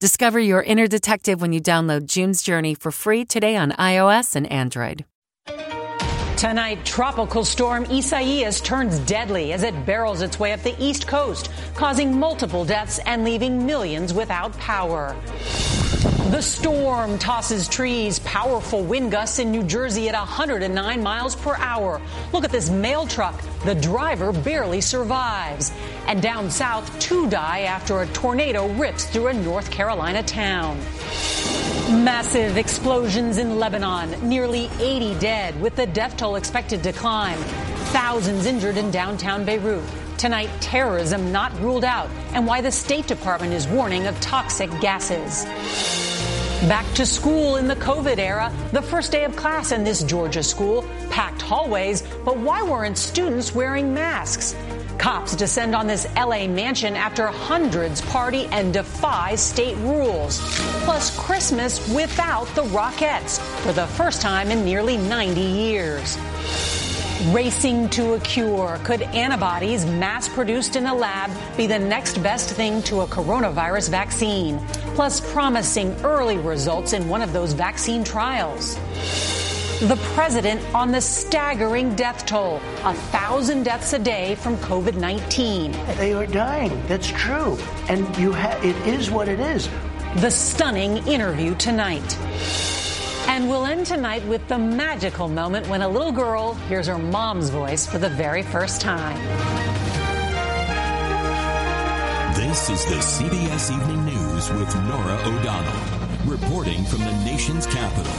Discover your inner detective when you download June's Journey for free today on iOS and Android. Tonight, Tropical Storm Isaias turns deadly as it barrels its way up the East Coast, causing multiple deaths and leaving millions without power. The storm tosses trees, powerful wind gusts in New Jersey at 109 miles per hour. Look at this mail truck. The driver barely survives. And down south, two die after a tornado rips through a North Carolina town. Massive explosions in Lebanon, nearly 80 dead, with the death toll expected to climb. Thousands injured in downtown Beirut. Tonight, terrorism not ruled out, and why the State Department is warning of toxic gases. Back to school in the COVID era, the first day of class in this Georgia school, packed hallways, but why weren't students wearing masks? Cops descend on this L.A. mansion after hundreds party and defy state rules. Plus, Christmas without the Rockettes for the first time in nearly 90 years. Racing to a cure. Could antibodies mass-produced in a lab be the next best thing to a coronavirus vaccine? Plus, promising early results in one of those vaccine trials. The president on the staggering death toll, 1,000 deaths a day from COVID-19. They are dying. That's true. And it is what it is. The stunning interview tonight. And we'll end tonight with the magical moment when a little girl hears her mom's voice for the very first time. This is the CBS Evening News with Norah O'Donnell, reporting from the nation's capital.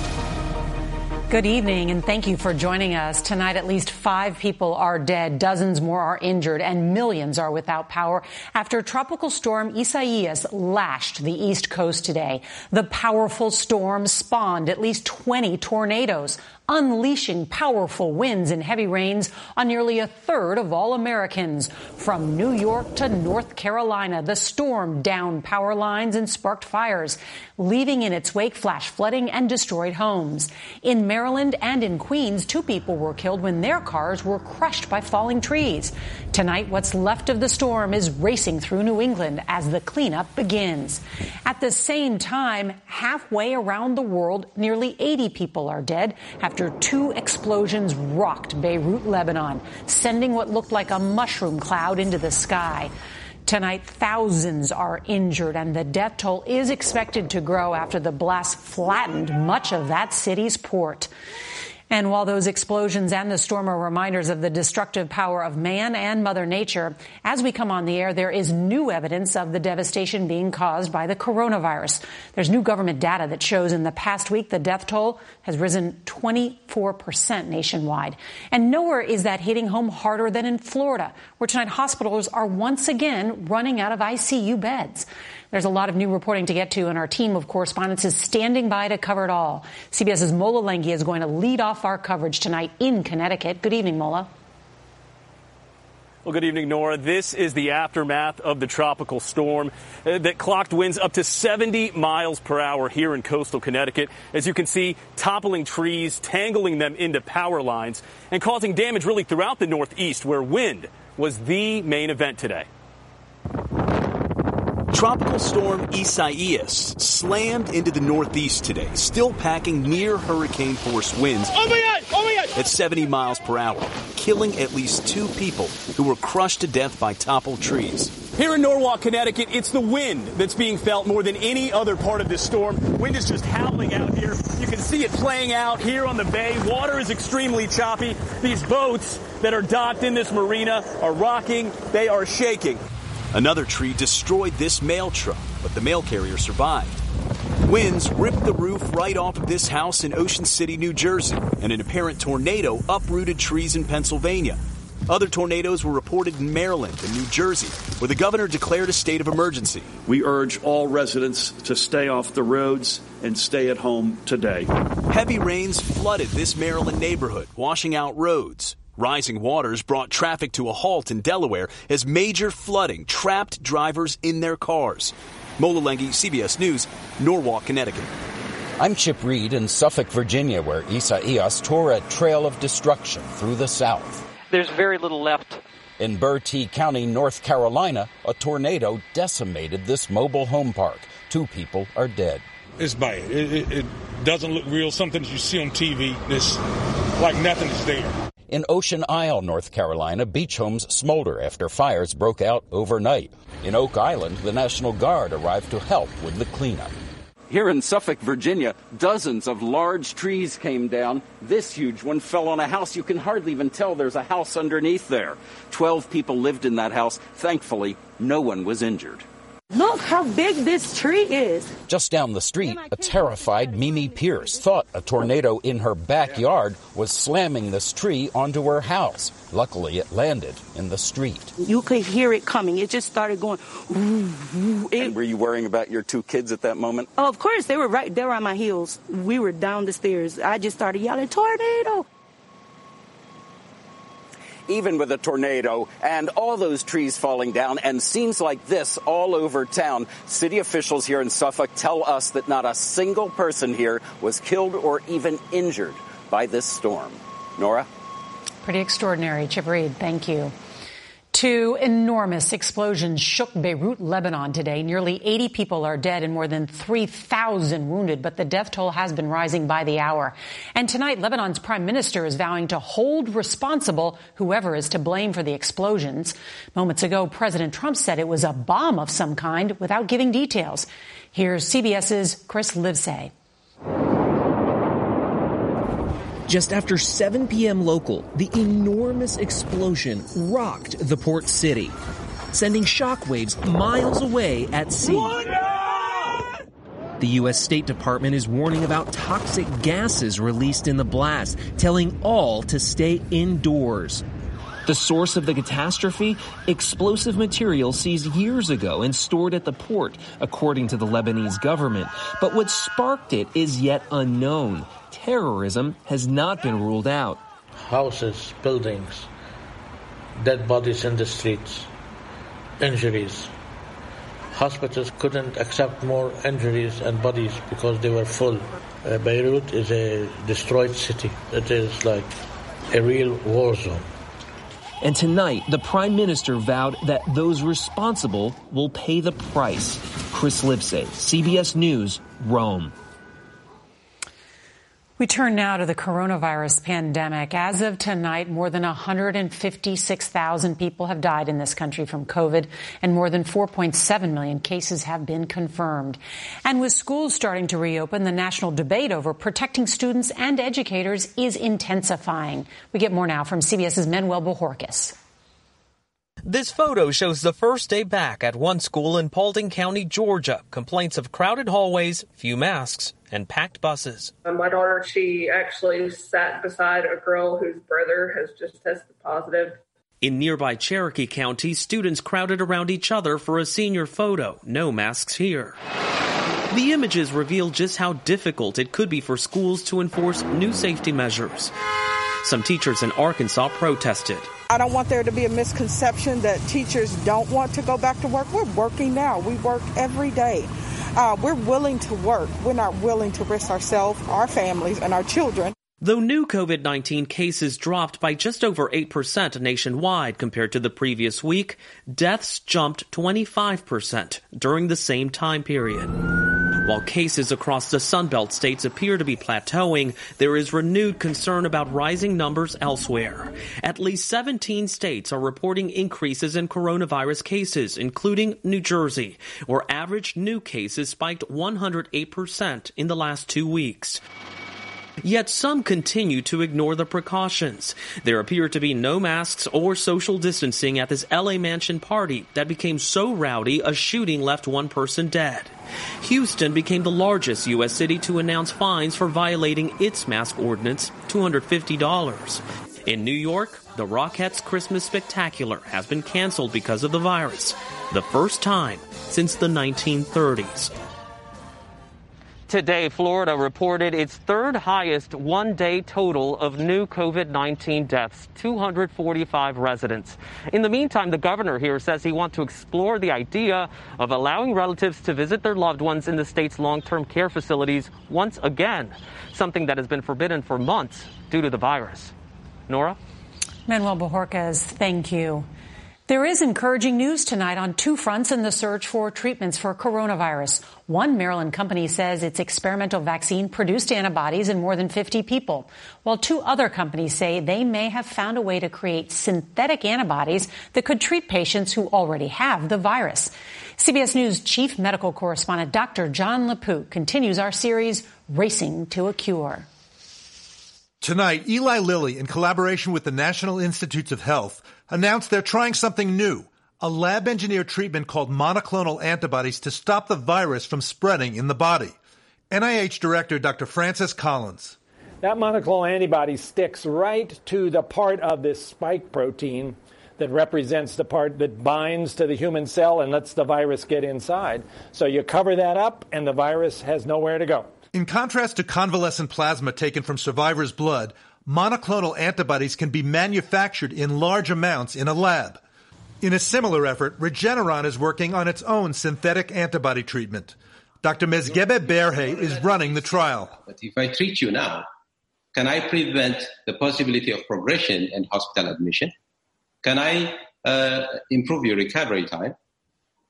Good evening, and thank you for joining us. Tonight, at least 5 people are dead, dozens more are injured, and millions are without power after Tropical Storm Isaias lashed the East Coast today. The powerful storm spawned at least 20 tornadoes, unleashing powerful winds and heavy rains on nearly a third of all Americans. From New York to North Carolina, the storm downed power lines and sparked fires, leaving in its wake flash flooding and destroyed homes. In Maryland and in Queens, 2 people were killed when their cars were crushed by falling trees. Tonight, what's left of the storm is racing through New England as the cleanup begins. At the same time, halfway around the world, nearly 80 people are dead after 2 explosions rocked Beirut, Lebanon, sending what looked like a mushroom cloud into the sky. Tonight, thousands are injured, and the death toll is expected to grow after the blast flattened much of that city's port. And while those explosions and the storm are reminders of the destructive power of man and Mother Nature, as we come on the air, there is new evidence of the devastation being caused by the coronavirus. There's new government data that shows in the past week the death toll has risen 24% nationwide. And nowhere is that hitting home harder than in Florida, where tonight hospitals are once again running out of ICU beds. There's a lot of new reporting to get to, and our team of correspondents is standing by to cover it all. CBS's Mola Lange is going to lead off our coverage tonight in Connecticut. Good evening, Mola. Well, good evening, Nora. This is the aftermath of the tropical storm that clocked winds up to 70 miles per hour here in coastal Connecticut. As you can see, toppling trees, tangling them into power lines, and causing damage really throughout the Northeast, where wind was the main event today. Tropical Storm Isaias slammed into the Northeast today, still packing near hurricane-force winds at 70 miles per hour, killing at least 2 people who were crushed to death by toppled trees. Here in Norwalk, Connecticut, it's the wind that's being felt more than any other part of this storm. Wind is just howling out here. You can see it playing out here on the bay. Water is extremely choppy. These boats that are docked in this marina are rocking. They are shaking. Another tree destroyed this mail truck, but the mail carrier survived. Winds ripped the roof right off of this house in Ocean City, New Jersey, and an apparent tornado uprooted trees in Pennsylvania. Other tornadoes were reported in Maryland and New Jersey, where the governor declared a state of emergency. We urge all residents to stay off the roads and stay at home today. Heavy rains flooded this Maryland neighborhood, washing out roads. Rising waters brought traffic to a halt in Delaware as major flooding trapped drivers in their cars. Mola Lengi, CBS News, Norwalk, Connecticut. I'm Chip Reed in Suffolk, Virginia, where Isaias tore a trail of destruction through the South. There's very little left. In Bertie County, North Carolina, a tornado decimated this mobile home park. 2 people are dead. It's bad. It doesn't look real. Some things you see on TV, it's like nothing is there. In Ocean Isle, North Carolina, beach homes smolder after fires broke out overnight. In Oak Island, the National Guard arrived to help with the cleanup. Here in Suffolk, Virginia, dozens of large trees came down. This huge one fell on a house. You can hardly even tell there's a house underneath there. 12 people lived in that house. Thankfully, no one was injured. Look how big this tree is. Just down the street, a terrified Mimi Pierce thought a tornado in her backyard was slamming this tree onto her house. Luckily, it landed in the street. You could hear it coming. It just started going. Ooh, ooh. And were you worrying about your 2 kids at that moment? Oh, of course. They were right there on my heels. We were down the stairs. I just started yelling, tornado. Even with a tornado and all those trees falling down and scenes like this all over town, city officials here in Suffolk tell us that not a single person here was killed or even injured by this storm. Nora? Pretty extraordinary. Chip Reed, thank you. 2 enormous explosions shook Beirut, Lebanon today. Nearly 80 people are dead and more than 3,000 wounded, but the death toll has been rising by the hour. And tonight, Lebanon's prime minister is vowing to hold responsible whoever is to blame for the explosions. Moments ago, President Trump said it was a bomb of some kind without giving details. Here's CBS's Chris Livesay. Just after 7 p.m. local, the enormous explosion rocked the port city, sending shockwaves miles away at sea. The U.S. State Department is warning about toxic gases released in the blast, telling all to stay indoors. The source of the catastrophe? Explosive material seized years ago and stored at the port, according to the Lebanese government. But what sparked it is yet unknown. Terrorism has not been ruled out. Houses, buildings, dead bodies in the streets, injuries. Hospitals couldn't accept more injuries and bodies because they were full. Beirut is a destroyed city. It is like a real war zone. And tonight, the prime minister vowed that those responsible will pay the price. Chris Livesay, CBS News, Rome. We turn now to the coronavirus pandemic. As of tonight, more than 156,000 people have died in this country from COVID, and more than 4.7 million cases have been confirmed. And with schools starting to reopen, the national debate over protecting students and educators is intensifying. We get more now from CBS's Manuel Bojorquez. This photo shows the first day back at one school in Paulding County, Georgia. Complaints of crowded hallways, few masks, and packed buses. My daughter, she actually sat beside a girl whose brother has just tested positive. In nearby Cherokee County, students crowded around each other for a senior photo. No masks here. The images reveal just how difficult it could be for schools to enforce new safety measures. Some teachers in Arkansas protested. I don't want there to be a misconception that teachers don't want to go back to work. We're working now. We work every day. We're willing to work. We're not willing to risk ourselves, our families, and our children. Though new COVID-19 cases dropped by just over 8% nationwide compared to the previous week, deaths jumped 25% during the same time period. While cases across the Sunbelt states appear to be plateauing, there is renewed concern about rising numbers elsewhere. At least 17 states are reporting increases in coronavirus cases, including New Jersey, where average new cases spiked 108% in the last 2 weeks. Yet some continue to ignore the precautions. There appear to be no masks or social distancing at this L.A. mansion party that became so rowdy a shooting left one person dead. Houston became the largest U.S. city to announce fines for violating its mask ordinance, $250. In New York, the Rockettes Christmas Spectacular has been canceled because of the virus, the first time since the 1930s. Today, Florida reported its third highest one-day total of new COVID-19 deaths, 245 residents. In the meantime, the governor here says he wants to explore the idea of allowing relatives to visit their loved ones in the state's long-term care facilities once again, something that has been forbidden for months due to the virus. Nora? Manuel Bajorquez, thank you. There is encouraging news tonight on two fronts in the search for treatments for coronavirus. One Maryland company says its experimental vaccine produced antibodies in more than 50 people, while two other companies say they may have found a way to create synthetic antibodies that could treat patients who already have the virus. CBS News chief medical correspondent Dr. John LePoux continues our series, Racing to a Cure. Tonight, Eli Lilly, in collaboration with the National Institutes of Health, announced they're trying something new, a lab-engineered treatment called monoclonal antibodies to stop the virus from spreading in the body. NIH Director Dr. Francis Collins. That monoclonal antibody sticks right to the part of this spike protein that represents the part that binds to the human cell and lets the virus get inside. So you cover that up and the virus has nowhere to go. In contrast to convalescent plasma taken from survivors' blood, monoclonal antibodies can be manufactured in large amounts in a lab. In a similar effort, Regeneron is working on its own synthetic antibody treatment. Dr. Mezgebe Berhe is running the trial. But if I treat you now, can I prevent the possibility of progression and hospital admission? Can I improve your recovery time?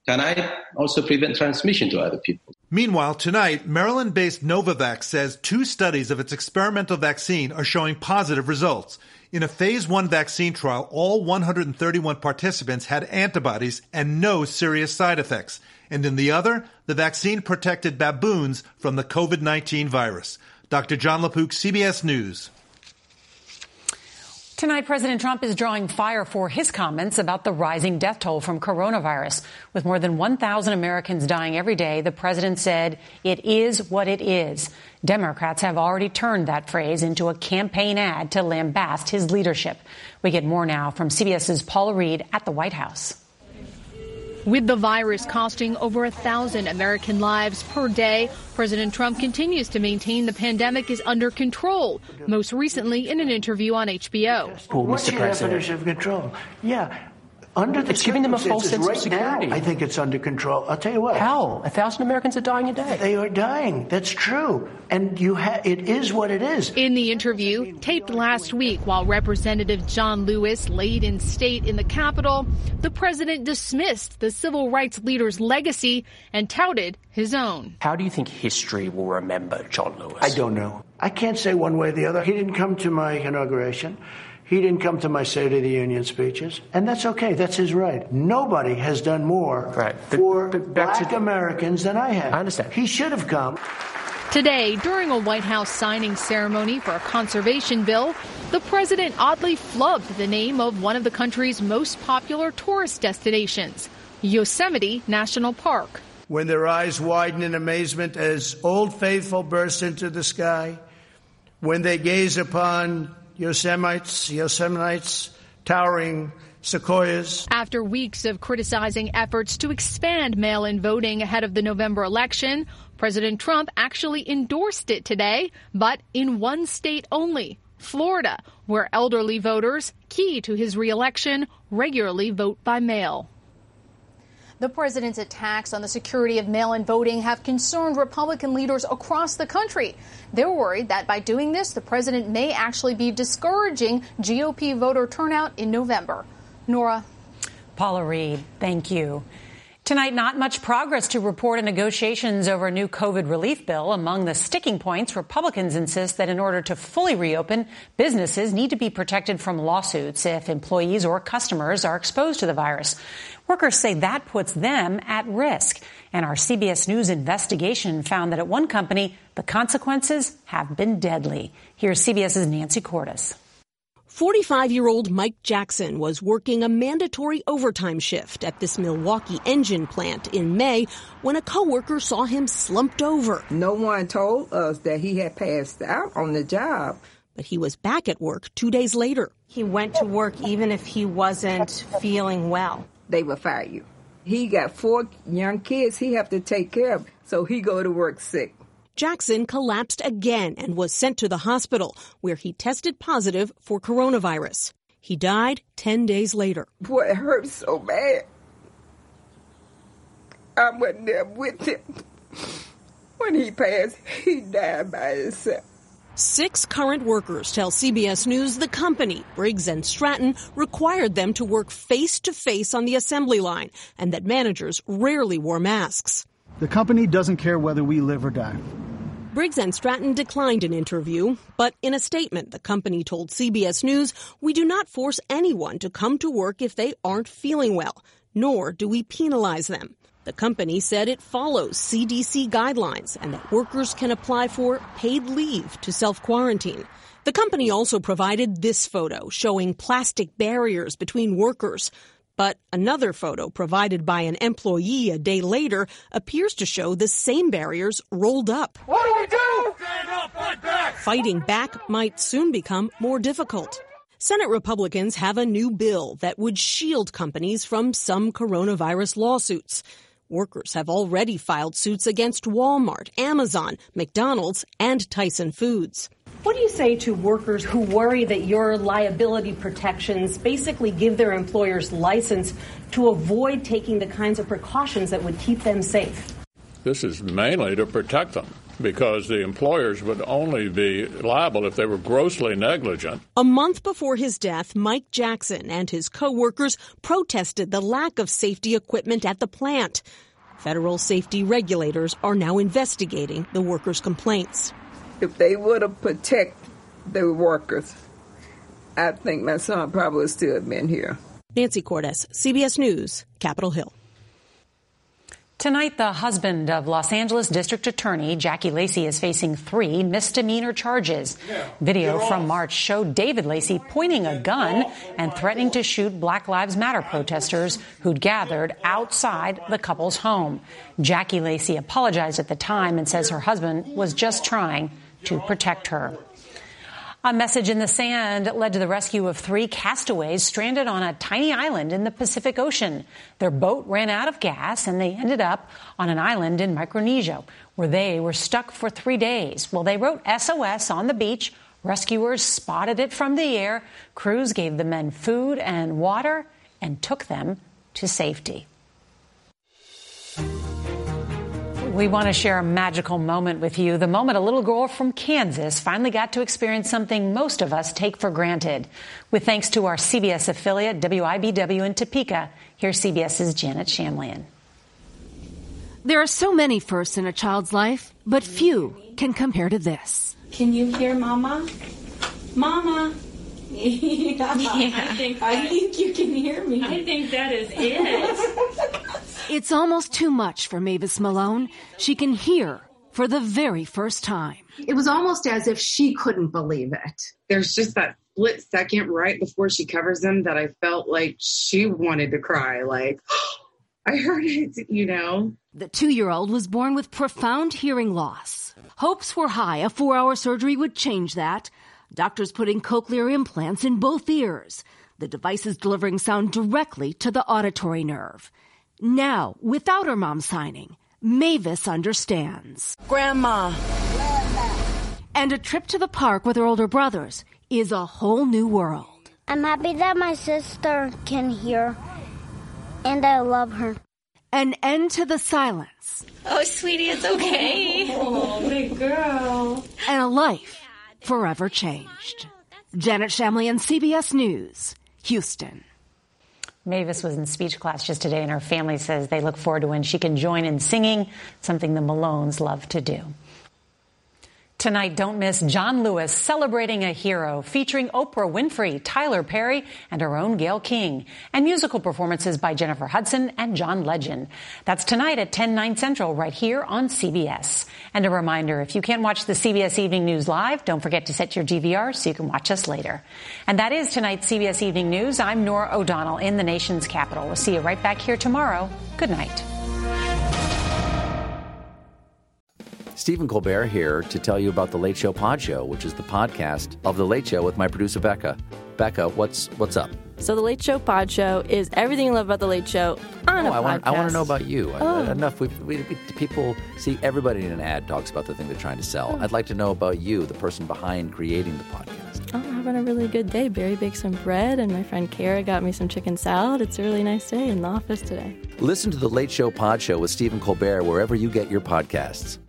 Can I also prevent transmission to other people? Meanwhile, tonight, Maryland-based Novavax says two studies of its experimental vaccine are showing positive results. In a phase 1 vaccine trial, all 131 participants had antibodies and no serious side effects. And in the other, the vaccine protected baboons from the COVID-19 virus. Dr. John LePoux, CBS News. Tonight, President Trump is drawing fire for his comments about the rising death toll from coronavirus. With more than 1,000 Americans dying every day, the president said, "It is what it is." Democrats have already turned that phrase into a campaign ad to lambaste his leadership. We get more now from CBS's Paula Reed at the White House. With the virus costing over 1,000 American lives per day, President Trump continues to maintain the pandemic is under control, most recently in an interview on HBO. Well, what's your definition of control? Yeah, under the circumstances, it's giving them a false sense of security. Now, I think it's under control. I'll tell you what. How? 1,000 Americans are dying a day. They are dying. That's true. And it is what it is. In the interview, taped last week while Representative John Lewis laid in state in the Capitol, the president dismissed the civil rights leader's legacy and touted his own. How do you think history will remember John Lewis? I don't know. I can't say one way or the other. He didn't come to my inauguration. He didn't come to my State of the Union speeches, and that's okay. That's his right. Nobody has done more for black Americans than I have. I understand. He should have come. Today, during a White House signing ceremony for a conservation bill, the president oddly flubbed the name of one of the country's most popular tourist destinations, Yosemite National Park. When their eyes widen in amazement as Old Faithful bursts into the sky, when they gaze upon Yosemite's towering sequoias. After weeks of criticizing efforts to expand mail-in voting ahead of the November election, President Trump actually endorsed it today, but in one state only, Florida, where elderly voters, key to his re-election, regularly vote by mail. The president's attacks on the security of mail-in voting have concerned Republican leaders across the country. They're worried that by doing this, the president may actually be discouraging GOP voter turnout in November. Nora. Paula Reed, thank you. Tonight, not much progress to report in negotiations over a new COVID relief bill. Among the sticking points, Republicans insist that in order to fully reopen, businesses need to be protected from lawsuits if employees or customers are exposed to the virus. Workers say that puts them at risk. And our CBS News investigation found that at one company, the consequences have been deadly. Here's CBS's Nancy Cordes. 45-year-old Mike Jackson was working a mandatory overtime shift at this Milwaukee engine plant in May when a coworker saw him slumped over. No one told us that he had passed out on the job. but he was back at work 2 days later. He went to work even if he wasn't feeling well. They will fire you. He got 4 young kids he have to take care of, so he go to work sick. Jackson collapsed again and was sent to the hospital, where he tested positive for coronavirus. He died 10 days later. Boy, it hurts so bad. I wasn't there with him. When he passed, he died by himself. 6 current workers tell CBS News the company, Briggs and Stratton, required them to work face-to-face on the assembly line and that managers rarely wore masks. The company doesn't care whether we live or die. Briggs and Stratton declined an interview, but in a statement, the company told CBS News, "We do not force anyone to come to work if they aren't feeling well, nor do we penalize them." The company said it follows CDC guidelines and that workers can apply for paid leave to self-quarantine. The company also provided this photo showing plastic barriers between workers. But another photo provided by an employee a day later appears to show the same barriers rolled up. What do? Stand up, fight back! Fighting back might soon become more difficult. Senate Republicans have a new bill that would shield companies from some coronavirus lawsuits. Workers have already filed suits against Walmart, Amazon, McDonald's, and Tyson Foods. What do you say to workers who worry that your liability protections basically give their employers license to avoid taking the kinds of precautions that would keep them safe? This is mainly to protect them, because the employers would only be liable if they were grossly negligent. A month before his death, Mike Jackson and his co-workers protested the lack of safety equipment at the plant. Federal safety regulators are now investigating the workers' complaints. If they would have protected the workers, I think my son probably would still have been here. Nancy Cordes, CBS News, Capitol Hill. Tonight, the husband of Los Angeles District Attorney Jackie Lacey is facing 3 misdemeanor charges. Video from March showed David Lacey pointing a gun and threatening to shoot Black Lives Matter protesters who'd gathered outside the couple's home. Jackie Lacey apologized at the time and says her husband was just trying to protect her. A message in the sand led to the rescue of 3 castaways stranded on a tiny island in the Pacific Ocean. Their boat ran out of gas, and they ended up on an island in Micronesia, where they were stuck for 3 days. Well, they wrote SOS on the beach. Rescuers spotted it from the air. Crews gave the men food and water and took them to safety. We want to share a magical moment with you, the moment a little girl from Kansas finally got to experience something most of us take for granted. With thanks to our CBS affiliate, WIBW in Topeka, here's CBS's Janet Shamlian. There are so many firsts in a child's life, but few can compare to this. Can you hear Mama? Mama! Yeah. I think you can hear me. I think that is it. It's almost too much for Mavis Malone. She can hear for the very first time. It was almost as if she couldn't believe it. There's just that split second right before she covers them that I felt like she wanted to cry. Like, oh, I heard it, you know. The 2-year-old was born with profound hearing loss. Hopes were high a 4-hour surgery would change that. Doctors putting cochlear implants in both ears. The device is delivering sound directly to the auditory nerve. Now, without her mom signing, Mavis understands. Grandma. And a trip to the park with her older brothers is a whole new world. I'm happy that my sister can hear, and I love her. An end to the silence. Oh, sweetie, it's okay. Oh, big girl. And a life forever changed. Janet Shamlian, CBS News, Houston. Mavis was in speech class just today, and her family says they look forward to when she can join in singing, something the Malones love to do. Tonight, don't miss John Lewis Celebrating a Hero, featuring Oprah Winfrey, Tyler Perry, and her own Gail King, and musical performances by Jennifer Hudson and John Legend. That's tonight at 10, 9 Central, right here on CBS. And a reminder, if you can't watch the CBS Evening News live, don't forget to set your DVR so you can watch us later. And that is tonight's CBS Evening News. I'm Norah O'Donnell in the nation's capital. We'll see you right back here tomorrow. Good night. Stephen Colbert here to tell you about The Late Show Pod Show, which is the podcast of The Late Show with my producer, Becca. Becca, what's up? So The Late Show Pod Show is everything you love about The Late Show on a podcast. I want to know about you. Enough. People see everybody in an ad talks about the thing they're trying to sell. Oh. I'd like to know about you, the person behind creating the podcast. I'm having a really good day. Barry baked some bread, and my friend Kara got me some chicken salad. It's a really nice day in the office today. Listen to The Late Show Pod Show with Stephen Colbert wherever you get your podcasts.